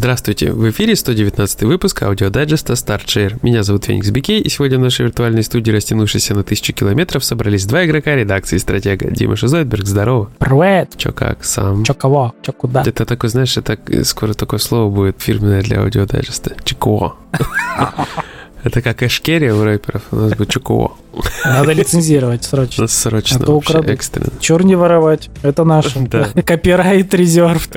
Здравствуйте, в эфире 119 выпуск аудиодайджеста StartShare. Меня зовут Феникс Бикей, и сегодня в нашей виртуальной студии, растянувшейся на 1000 километров, собрались два игрока редакции «Стратега». Дима Шизойдберг, здорово. Привет. Чё как, сам? Чё кого? Чё куда? Это такой, знаешь, это скоро такое слово будет фирменное для аудиодайджеста. Чикуо. Это как Эшкерия у рэперов, у нас бы Чукуо. Надо лицензировать срочно. Срочно, а то вообще экстренно. Чур не воровать, это наше. Да. Копирайт резерв.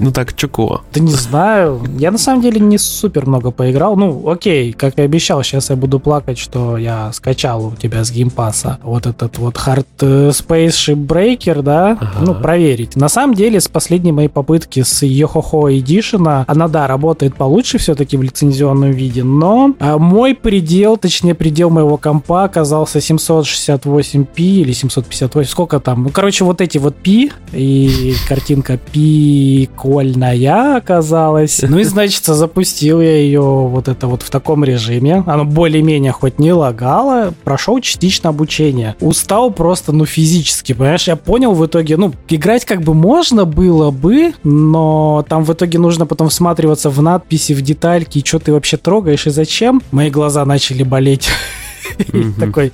Ну так, Чукуо. Да не знаю, я на самом деле не супер много поиграл. Ну окей, как и обещал, сейчас я буду плакать, что я скачал у тебя с геймпасса вот этот вот Hardspace Shipbreaker, да? Ага. Ну проверить. На самом деле с последней моей попытки с Yohoho Edition, она да, работает получше все-таки в лицензионном виде, но... Мой предел, точнее предел моего компа оказался 768p или 758, сколько там, ну короче вот эти вот пи, и картинка пикольная оказалась, ну и значит запустил я ее вот это вот в таком режиме, оно более-менее хоть не лагало, прошел частично обучение, устал просто ну физически, понимаешь, я понял в итоге, ну играть как бы можно было бы, но там в итоге нужно потом всматриваться в надписи, в детальки, и что ты вообще трогаешь и зачем. Мои глаза начали болеть. Такой,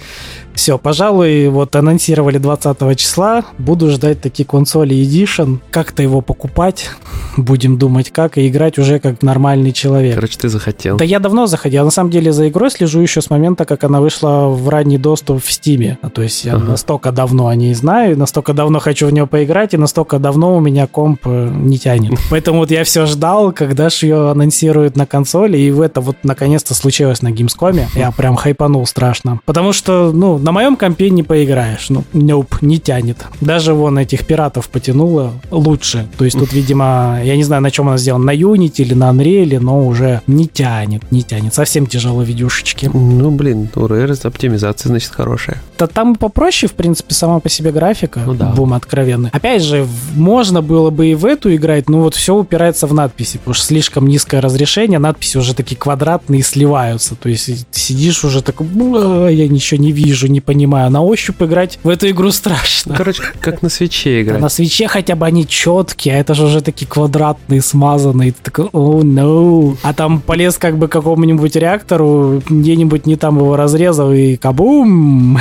все, пожалуй, вот анонсировали 20 числа, буду ждать такие консоли Edition, как-то его покупать, будем думать как, и играть уже как нормальный человек. Короче, ты захотел. Да я давно захотел, я на самом деле за игрой слежу еще с момента, как она вышла в ранний доступ в Стиме, то есть я настолько давно о ней знаю, настолько давно хочу в нее поиграть, и настолько давно у меня комп не тянет. Поэтому вот я все ждал, когда же ее анонсируют на консоли, и это вот наконец-то случилось на Gamescom, я прям хайпанул страшно, потому что, ну, на моем компе не поиграешь, ну, не тянет. Даже вон этих пиратов потянуло лучше, то есть тут, видимо, я не знаю, на чем она сделана, на Unity или на Unreal, но уже не тянет, совсем тяжело видюшечки. Ну, блин, у Rare оптимизация, значит, хорошая. Да там попроще, в принципе, сама по себе графика, ну, да. Будем откровенны. Опять же, можно было бы и в эту играть, но вот все упирается в надписи, потому что слишком низкое разрешение, надписи уже такие квадратные сливаются, то есть ты сидишь уже такой, я ничего не вижу, не понимаю. На ощупь играть в эту игру страшно. Короче, как на свитче играть. На свитче хотя бы они четкие, а это же уже такие квадратные, смазанные. Ты такой, о, no. А там полез как бы к какому-нибудь реактору, где-нибудь не там его разрезал, и кабум!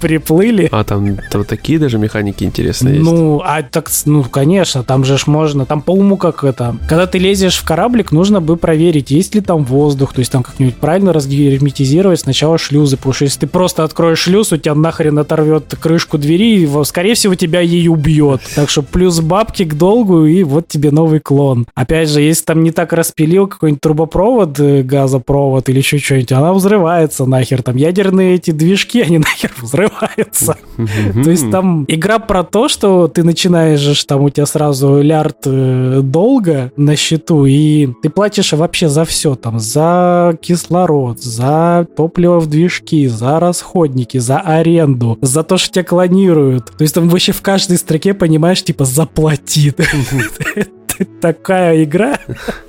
Приплыли. А там такие даже механики интересные есть. Ну, а так, ну, конечно, там же ж можно, там по уму как это. Когда ты лезешь в кораблик, нужно бы проверить, есть ли там воздух, то есть там как-нибудь правильно разгерметизировать сначала шлюзы, потому что если ты просто откроешь шлюз, у тебя нахрен оторвет крышку двери, и, скорее всего, тебя ей убьет. Так что плюс бабки к долгу, и вот тебе новый клон. Опять же, если там не так распилил какой-нибудь трубопровод, газопровод или еще что-нибудь, она взрывается нахер. Там ядерные эти движки, они нахер взрываются. То есть там игра про то, что ты начинаешь, там у тебя сразу лярд долго на счету, и ты платишь вообще за все. Там за кислород, за топливо в движки, за расходники, за аренду, за то, что тебя клонируют. То есть там вообще в каждой строке понимаешь, типа, заплати. Такая игра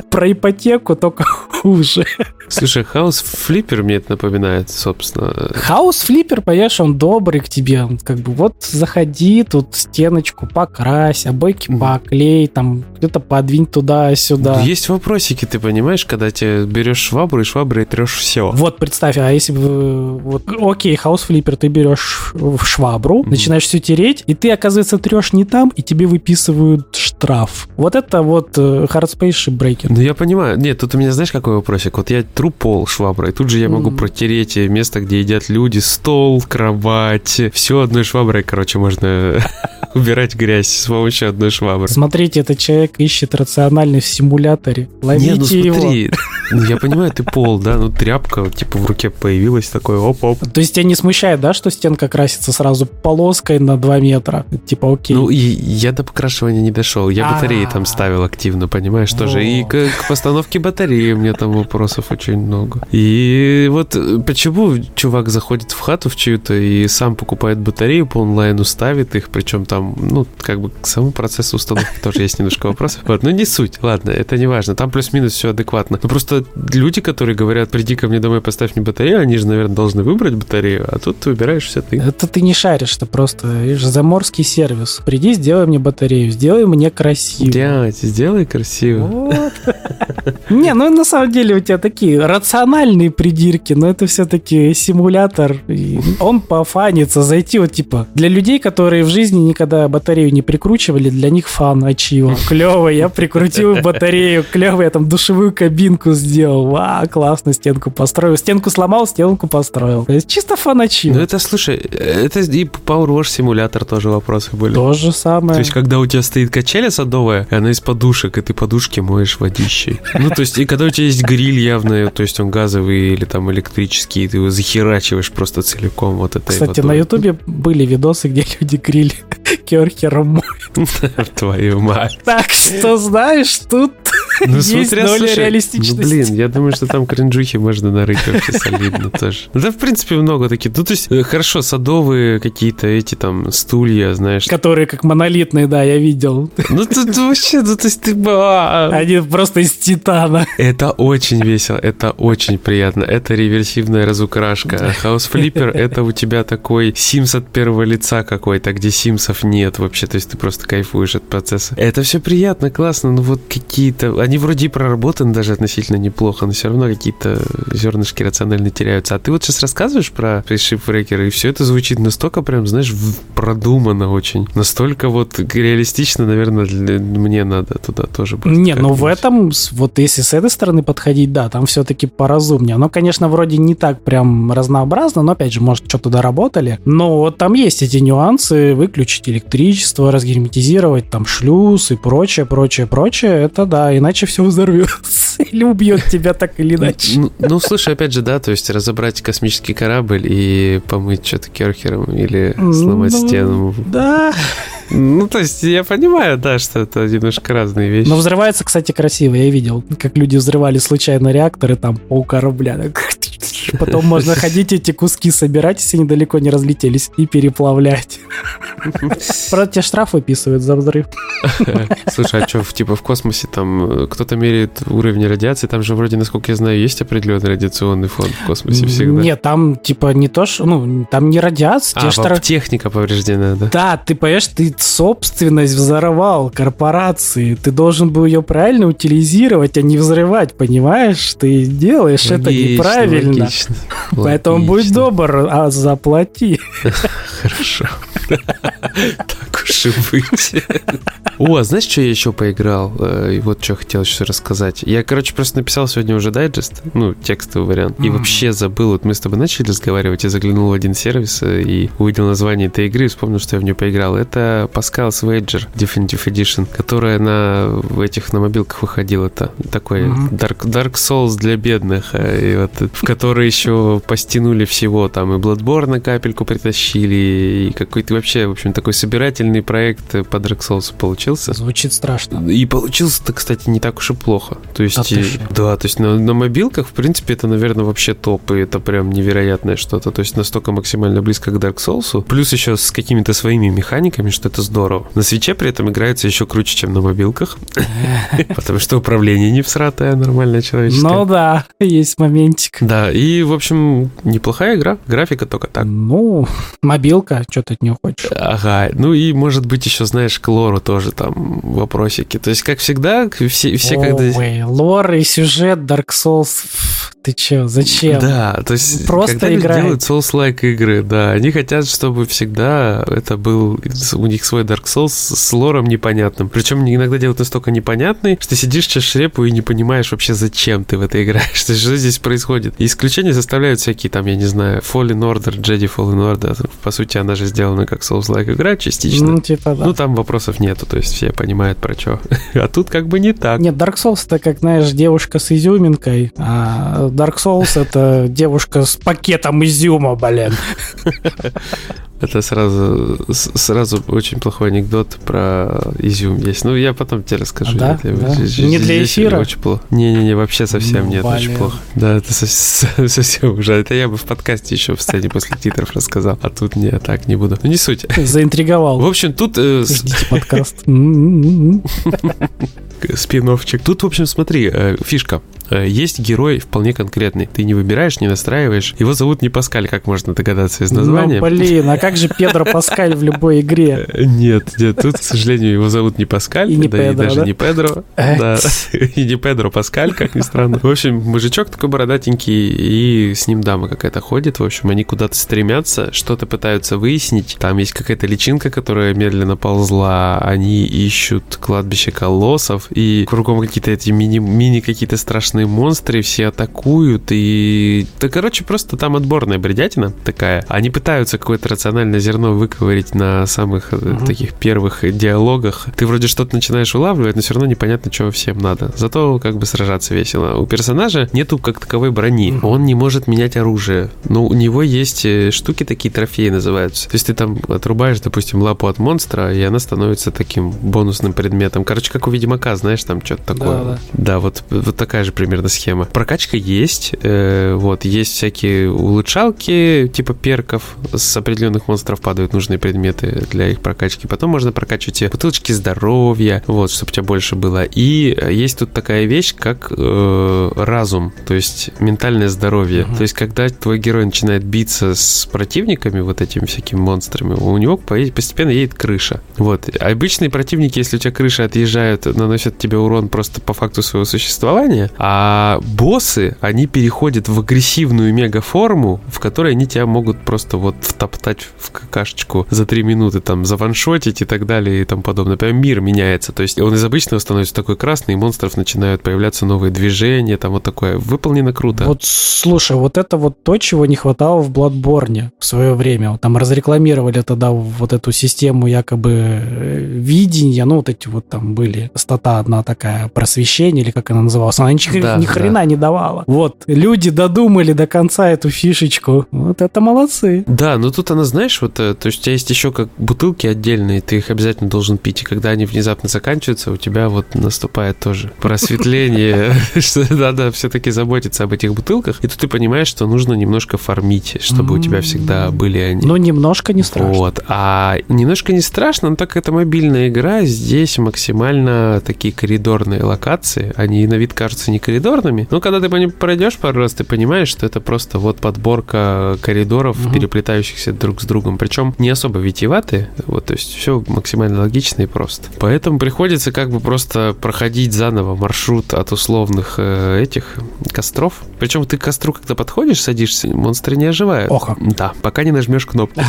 про ипотеку, только хуже. Слушай, House Flipper мне это напоминает, собственно. House Flipper, понимаешь, он добрый к тебе. Он как бы вот заходи, тут стеночку покрась, обойки поклей, там где-то подвинь туда-сюда. Есть вопросики, ты понимаешь, когда тебе берешь швабру и шваброй трешь все. Вот представь, а если бы... Вот, окей, House Flipper, ты берешь швабру, начинаешь все тереть, и ты, оказывается, трешь не там, и тебе выписывают штраф. Вот это вот Hardspace Shipbreaker. Ну я понимаю. Нет, тут у меня, знаешь, какой вопросик? Вот я тру пол шваброй, тут же я могу протереть место, где едят люди, стол, кровать. Все одной шваброй, короче, можно убирать грязь с помощью одной швабры. Смотрите, этот человек ищет рациональность в симуляторе. Ловите его. Не, ну смотри, его. Ну, я понимаю, ты пол, да, ну тряпка, типа в руке появилась, такой оп-оп. То есть тебя не смущает, да, что стенка красится сразу полоской на 2 метра? Типа окей. Ну и я до покрашивания не дошел, я батареи там ставил активно, понимаешь, тоже. И к постановке батареи у меня там вопросов очень много. И вот почему чувак заходит в хату в чью-то и сам покупает батарею по онлайну, ставит их, причем там, ну, как бы к самому процессу установки тоже есть немножко вопросов. Вот, ну не суть, ладно, это не важно, там плюс-минус все адекватно. Ну просто что люди, которые говорят, приди ко мне домой, поставь мне батарею, они же, наверное, должны выбрать батарею, а тут ты выбираешь все ты. Это ты не шаришь, ты просто заморский сервис. Приди, сделай мне батарею, сделай мне красиво. Блядь, сделай красиво. Не, ну на самом деле у тебя такие рациональные придирки, но это все-таки симулятор. Он пофанится, зайти вот типа для людей, которые в жизни никогда батарею не прикручивали, для них фан ачива. Клево, я прикрутил батарею, клево, я там душевую кабинку сделал, ва, классно, стенку построил, стенку сломал, стенку построил. То есть чисто фан-ачив. Ну это, слушай, это и PowerWash симулятор тоже вопросы были. То же самое. То есть когда у тебя стоит качеля садовая, и она из подушек, и ты подушки моешь водищей. Ну то есть и когда у тебя есть гриль явно, то есть он газовый или там электрический, и ты его захерачиваешь просто целиком вот этой водой. Кстати, на Ютубе были видосы, где люди гриль керхером моют. Твою мать. Так что знаешь, тут... Ну, есть смотря, доля реалистичности. Ну, блин, я думаю, что там кринжухи можно нарыть вообще солидно тоже. Да, в принципе, много таких. Ну, то есть, хорошо, садовые какие-то эти там стулья, знаешь. Которые как монолитные, да, я видел. Ну, тут вообще, ну, то есть, ты... Они просто из титана. Это очень весело, это очень приятно. Это реверсивная разукрашка. Хаус-флиппер — это у тебя такой Симс от первого лица какой-то, где Симсов нет вообще, то есть, ты просто кайфуешь от процесса. Это все приятно, классно, но вот какие-то... Они вроде и проработаны даже относительно неплохо, но все равно какие-то зернышки рационально теряются. А ты вот сейчас рассказываешь про Shipbreaker, и все это звучит настолько прям, знаешь, продуманно очень. Настолько вот реалистично, наверное, мне надо туда тоже быть. Не, ну в этом, вот если с этой стороны подходить, да, там все-таки поразумнее. Оно, конечно, вроде не так прям разнообразно, но, опять же, может, что-то доработали. Но вот там есть эти нюансы, выключить электричество, разгерметизировать там шлюз и прочее, прочее, прочее. Это да, иначе все взорвется или убьет тебя так или иначе. Ну, слушай, опять же, да, то есть разобрать космический корабль и помыть что-то керхером или сломать стену. Да. Ну, то есть я понимаю, да, что это немножко разные вещи. Но взрывается, кстати, красиво. Я видел, как люди взрывали случайно реакторы там по корабля. Потом можно ходить эти куски собирать, если они далеко не разлетелись, и переплавлять. Правда, тебе штраф выписывают за взрыв. Слушай, а что, типа в космосе там кто-то меряет уровень радиации? Там же вроде, насколько я знаю, есть определенный радиационный фон в космосе всегда. Нет, там типа не то, что... Ну, там не радиация. А, техника повреждена, да? Да, ты понимаешь, ты собственность взорвал корпорации. Ты должен был ее правильно утилизировать, а не взрывать, понимаешь? Ты делаешь это неправильно. Логично. Поэтому будь добр, а заплати. Хорошо. Так уж и быть. О, знаешь, что я еще поиграл? И вот что хотел еще рассказать. Я, короче, просто написал сегодня уже дайджест, ну, текстовый вариант, и вообще забыл. Вот мы с тобой начали разговаривать, я заглянул в один сервис и увидел название этой игры и вспомнил, что я в нее поиграл. Это Pascal's Wager Definitive Edition, которая на мобилках выходила. Это такой Dark Souls для бедных, и вот, в которой еще постянули всего. Там и Bloodborne капельку притащили, и какой-то вообще, в общем, такой собирательный проект по Dark Souls получился. Звучит страшно. И получился-то, кстати, не так уж и плохо. То есть, то есть на мобилках, в принципе, это, наверное, вообще топ, и это прям невероятное что-то. То есть настолько максимально близко к Dark Souls'у, плюс еще с какими-то своими механиками, что это здорово. На свитче при этом играется еще круче, чем на мобилках, потому что управление не всратое, нормальное человеческое. Ну да, есть моментик. Да, и, в общем, неплохая игра, графика только так. Ну, мобилка, что ты от нее хочешь? Ага, ну и, может быть, еще, знаешь, к лору тоже там вопросики. То есть, как всегда, все когда... Ой, лор и сюжет Dark Souls, ты че, зачем? Да, то есть, просто когда играет. Люди делают Souls-like игры, да, они хотят, чтобы всегда это был у них свой Dark Souls с лором непонятным. Причем иногда делают настолько непонятный, что сидишь, чешешь репу и не понимаешь вообще, зачем ты в это играешь, что здесь происходит. Исключения составляют всякие там, я не знаю, Fallen Order, Jedi Fallen Order. По сути, она же сделана как Souls-like игра частично. Ну, типа, да. Ну, там вопросов нету, то есть все понимают про что. А тут как бы не так. Нет, Dark Souls это как, знаешь, девушка с изюминкой, а Dark Souls это девушка с пакетом изюма, блин. Это сразу очень плохой анекдот про изюм есть. Ну, я потом тебе расскажу. А да? Да. Не для эфира? Не-не-не, вообще совсем нет, очень плохо. Да, это совсем уже. Это я бы в подкасте еще в сцене после титров рассказал, а тут не, так не буду. Ну, не суть. Заинтриговал. В общем, тут... Ждите подкаст. спин-оффчик. Тут, в общем, смотри, фишка. Есть герой вполне конкретный. Ты не выбираешь, не настраиваешь. Его зовут не Паскаль, как можно догадаться из названия. Ну, блин, а как же Педро Паскаль в любой игре? Нет, тут, к сожалению, его зовут не Паскаль. И не Педро, да? И даже не Педро. И не Педро Паскаль, как ни странно. В общем, мужичок такой бородатенький, и с ним дама какая-то ходит. В общем, они куда-то стремятся, что-то пытаются выяснить. Там есть какая-то личинка, которая медленно ползла. Они ищут кладбище колоссов, и кругом какие-то эти мини какие-то страшные монстры, все атакуют, и... Да, короче, просто там отборная бредятина такая. Они пытаются какое-то рациональное зерно выковырить на самых таких первых диалогах. Ты вроде что-то начинаешь улавливать, но все равно непонятно, чего всем надо. Зато как бы сражаться весело. У персонажа нету как таковой брони. Он не может менять оружие. Но у него есть штуки такие, трофеи называются. То есть ты там отрубаешь, допустим, лапу от монстра, и она становится таким бонусным предметом. Короче, как у Ведьмака, знаешь, там что-то такое. Да, вот такая же примерно схема. Прокачка есть, есть всякие улучшалки типа перков, с определенных монстров падают нужные предметы для их прокачки. Потом можно прокачивать и бутылочки здоровья, чтобы у тебя больше было. И есть тут такая вещь, как разум, то есть ментальное здоровье. То есть когда твой герой начинает биться с противниками, вот этими всякими монстрами, у него постепенно едет крыша. Обычные противники, если у тебя крыши отъезжают, наносят тебе урон просто по факту своего существования, а боссы, они переходят в агрессивную мегаформу, в которой они тебя могут просто втоптать в какашечку за 3 минуты, там, заваншотить и так далее и тому подобное. Прям мир меняется. То есть он из обычного становится такой красный, и монстров начинают появляться новые движения, там такое. Выполнено круто. Слушай, это то, чего не хватало в Bloodborne в свое время. Там разрекламировали тогда эту систему якобы видения, эти там были, стата одна такая, просвещение, или как она называлась, она ничего ни хрена не давала. Люди додумали до конца эту фишечку. Это молодцы. Да, но тут она, знаешь, то есть у тебя есть еще как бутылки отдельные, ты их обязательно должен пить, и когда они внезапно заканчиваются, у тебя наступает тоже просветление, что надо все-таки заботиться об этих бутылках, и тут ты понимаешь, что нужно немножко фармить, чтобы у тебя всегда были они. Ну, немножко не страшно. А немножко не страшно, но так как это мобильная игра, здесь максимально такие коридорные локации, они на вид кажутся не коридорными, но когда ты по ним пройдешь пару раз, ты понимаешь, что это просто подборка коридоров, переплетающихся друг с другом, причем не особо витиеватые, то есть все максимально логично и просто. Поэтому приходится как бы просто проходить заново маршрут от условных этих костров. Причем ты к костру, когда подходишь, садишься, монстры не оживают. Да, пока не нажмешь кнопку.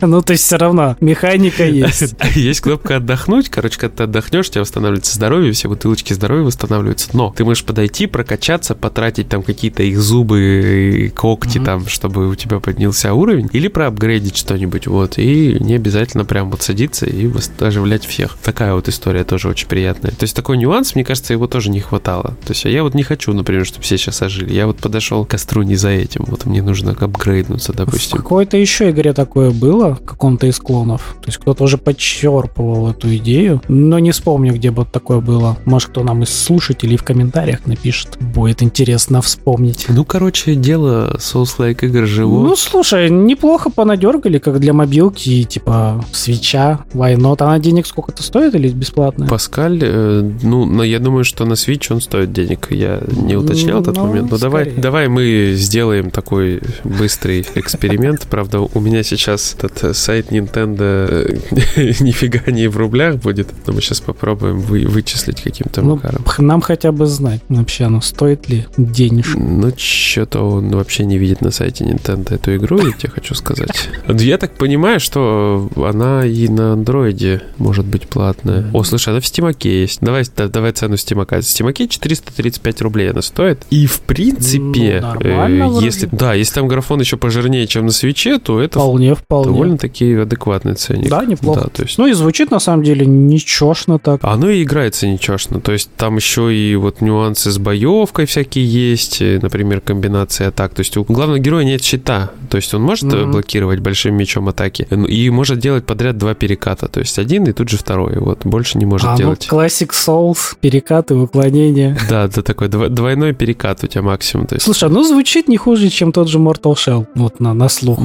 Ну, то есть все равно механика есть. Есть кнопка отдохнуть, короче, когда ты отдохнешь, у тебя восстанавливается здоровье, все бутылочки здоровья восстанавливаются, но ты можешь подойти, прокачаться, потратить там какие-то их зубы, когти там, чтобы у тебя поднялся уровень, или проапгрейдить что-нибудь, и не обязательно прям садиться и оживлять всех. Такая история тоже очень приятная. То есть такой нюанс, мне кажется, его тоже не хватало. То есть я не хочу, например, чтобы все сейчас ожили. Я подошел к костру не за этим. Мне нужно апгрейднуться, допустим. В какой-то еще игре такое было, в каком-то из клонов. То есть кто-то уже подчерпывал эту идею, но не вспомню, где бы такое было. Может, кто нам из слушателей в комментариях напишет. Будет интересно вспомнить. Дело Souls-like игр живо. Слушай, неплохо понадергали, как для мобилки, типа свитча, why not. Она денег сколько-то стоит или бесплатно? Паскаль, я думаю, что на Switch он стоит денег. Я не уточнял этот момент. Но давай мы сделаем такой быстрый эксперимент. Правда, у меня сейчас этот сайт Nintendo нифига не в рублях будет. Но мы сейчас попробуем вычислить каким-то макаром. Нам хотя бы знать вообще, стоит ли денежку. Что-то он вообще не видит на сайте Nintendo эту игру, я тебе хочу сказать. Я так понимаю, что она и на андроиде может быть платная. Слушай, она в стимаке есть. Давай цену стимака. Стимаке 435 рублей она стоит. И в принципе, если там графон еще пожирнее, чем на свитче, то это вполне довольно-таки адекватный ценник. Да, неплохо. Да, то есть... и звучит на самом деле ничешно так. Оно и играется ничешно. То есть там еще и нюансы с боевкой всякие есть, например, комбинации атак. То есть у главного героя нет щита. То есть он может блокировать большим мечом атаки и может делать подряд 2 переката. То есть один и тут же второй. Больше не может делать. Classic Souls, перекаты, уклонения. Да, это такой двойной перекат у тебя максимум. То есть... Слушай, звучит не хуже, чем тот же Mortal Shell. На слух.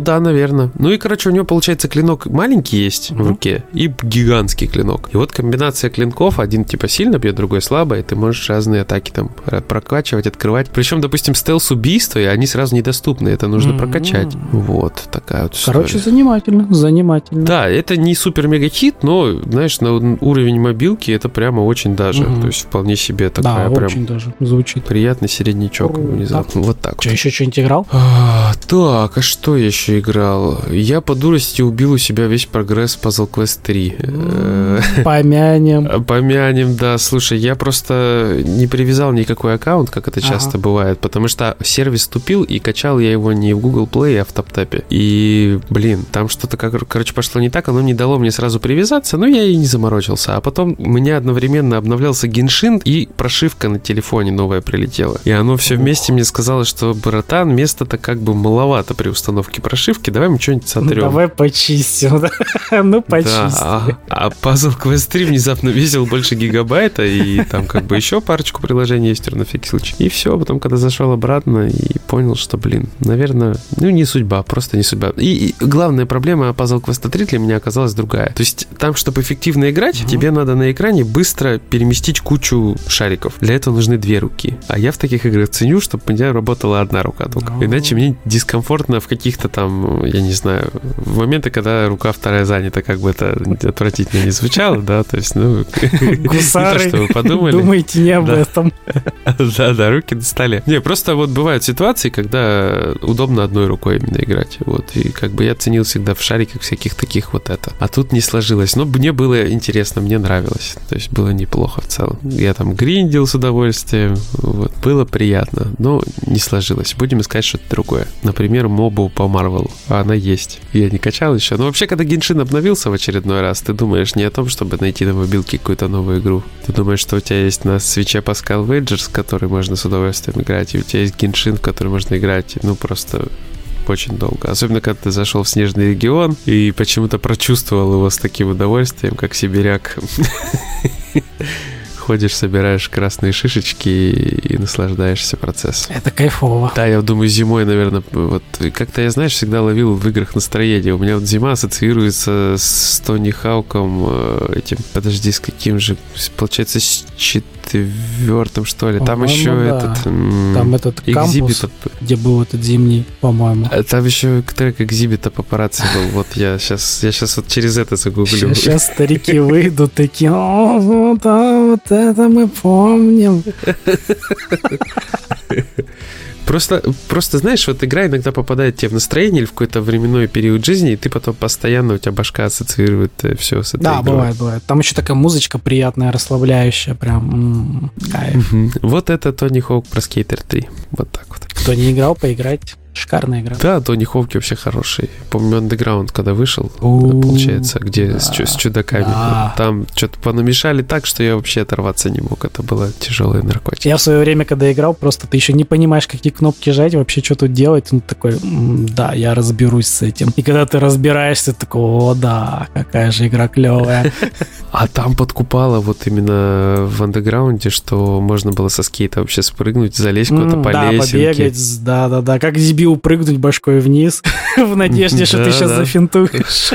Да, наверное. И, короче, у него, получается, клинок маленький есть в руке и гигантский клинок. И комбинация комбинация клинков. Один типа сильно бьет, другой слабо, и ты можешь разные атаки там прокачивать, открывать. Причем, допустим, стелс-убийства, и они сразу недоступны. Это нужно прокачать. Вот такая вот история. Короче, занимательно. Да, это не супер-мега-хит, но, знаешь, на уровень мобилки это прямо очень даже. То есть вполне себе такая да, прям... очень даже звучит. Приятный середнячок. Внезапно. Да. Вот так. Что, вот. Еще что-нибудь играл? Так, а что я еще играл? Я по дурости убил у себя весь прогресс Puzzle Quest 3. Помянем, да. Слушай, я просто не привязал никакой аккаунт, как это часто бывает, потому что сервис тупил, и качал я его не в Google Play, а в TapTap. И, блин, там что-то, короче, пошло не так, оно не дало мне сразу привязаться, но я и не заморочился. А потом у меня одновременно обновлялся Genshin, и прошивка на телефоне новая прилетела. И оно все вместе мне сказало, что, братан, места-то как бы маловато при установке прошивки, давай мы что-нибудь сотрем. Ну, давай почистим, да? Ну, почистим. Да, а Puzzle Quest 3 внезапно весил больше гигабайта, и там как бы еще парочку приложений есть, нафиксил. И все, потом, когда зашел обратно и понял, что, блин, наверное, ну, не судьба, просто не судьба. И главная проблема Puzzle Quest 3 для меня оказалась другая. То есть там, чтобы эффективно играть, тебе надо на экране быстро переместить кучу шариков. Для этого нужны две руки. А я в таких играх ценю, чтобы у меня работала одна рука только. Иначе мне дискомфортно в каких-то там, я не знаю, в моменты, когда рука вторая занята, как бы это отвратительно не звучало, да, то есть, ну, гусары, не то, что вы подумали. Думайте не об этом. Да, руки достали. Не, просто вот бывают ситуации, когда удобно одной рукой именно играть, вот, и как бы я ценил всегда в шариках всяких таких вот это. А тут не сложилось, но мне было интересно, мне нравилось, то есть было неплохо в целом. Я там гриндил с удовольствием, вот, было приятно, но не сложилось. Будем искать что-то другое. Например, мобу по Marvel, а она есть. Я не качал еще, но вообще, когда Genshin обновился в очередной раз, ты думаешь не о том, чтобы найти на мобилке какую-то новую игру. Ты думаешь, что у тебя есть на свече Pascal's Wager, в который можно с удовольствием играть, и у тебя есть Genshin, в который можно играть, ну, просто... очень долго. Особенно, когда ты зашел в снежный регион и почему-то прочувствовал его с таким удовольствием, как сибиряк. Ходишь, собираешь красные шишечки и наслаждаешься процессом. Это кайфово. Да, я думаю, зимой, наверное, вот как-то я, знаешь, всегда ловил в играх настроение. У меня вот зима ассоциируется с Тони Хавком этим, подожди, с каким же, получается, с 4-м, что ли. Там еще там этот кампус, где был этот зимний, по-моему. Там еще трек экзибита папарацци был. Вот я сейчас вот через это загуглю. Сейчас старики выйдут такие, о, да, вот это мы помним. Просто, знаешь, вот игра иногда попадает тебе в настроение или в какой-то временной период жизни, и ты потом постоянно, у тебя башка ассоциирует все с этой игрой. Да, бывает. Там еще такая музычка приятная, расслабляющая, прям кайф. Вот это Tony Hawk's Pro Skater 3. Вот так вот. Кто не играл, поиграть. Шикарная игра. Да, Тони Ховки вообще хороший. Помню, Underground, когда вышел, получается, где с чудаками. Да. Там что-то понамешали так, что я вообще оторваться не мог. Это было тяжелое наркотики. Я в свое время, когда играл, просто ты еще не понимаешь, какие кнопки жать, вообще что тут делать. Ну, такой, да, я разберусь с этим. И когда ты разбираешься, ты такой, о, да, какая же игра клевая. А там подкупало вот именно в Underground, что можно было со скейта вообще спрыгнуть, залезть куда-то по лесенке. Да, побегать, да, как дебил упрыгнуть башкой вниз в надежде, что ты сейчас зафинтуешь.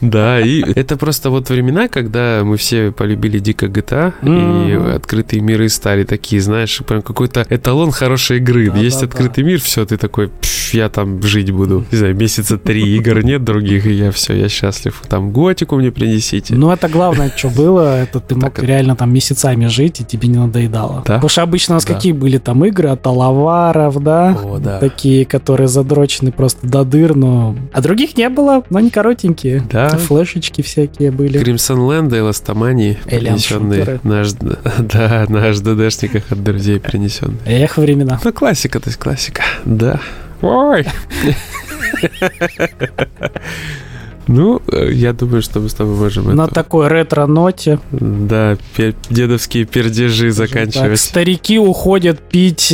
Да, и это просто вот времена, когда мы все полюбили дико GTA, и открытые миры стали такие, знаешь, прям какой-то эталон хорошей игры. Есть открытый мир, все, ты такой, я там жить буду. Не знаю, месяца 3 игр нет других, и я все, я счастлив. Там Готику мне принесите. Ну, это главное, что было, это ты мог реально там месяцами жить, и тебе не надоедало. Потому что обычно у нас какие были там игры от Алаваров, да? Такие, которые задрочены просто до дыр, но... А других не было, но они коротенькие. Да. Флешечки всякие были. Crimson Lands и Ластамани, принесенные на ДДшниках от друзей принесенные. Эх, времена. Ну, классика, то есть классика. Да. Ой! Ну, я думаю, что мы с тобой можем на такой ретро-ноте. Да, дедовские пердежи заканчивать. Так, старики уходят пить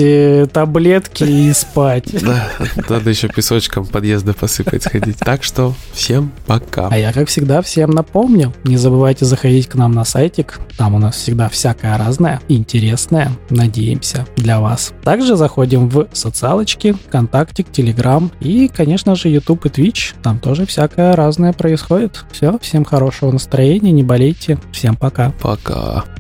таблетки и спать. Да, надо еще песочком подъезда посыпать сходить. Так что всем пока. А я, как всегда, всем напомню, не забывайте заходить к нам на сайтик. Там у нас всегда всякое разное, интересное, надеемся, для вас. Также заходим в социалочки, ВКонтакте, Телеграм и, конечно же, YouTube и Twitch. Там тоже всякое разное наверное, происходит. Все, всем хорошего настроения, не болейте. Всем пока. Пока.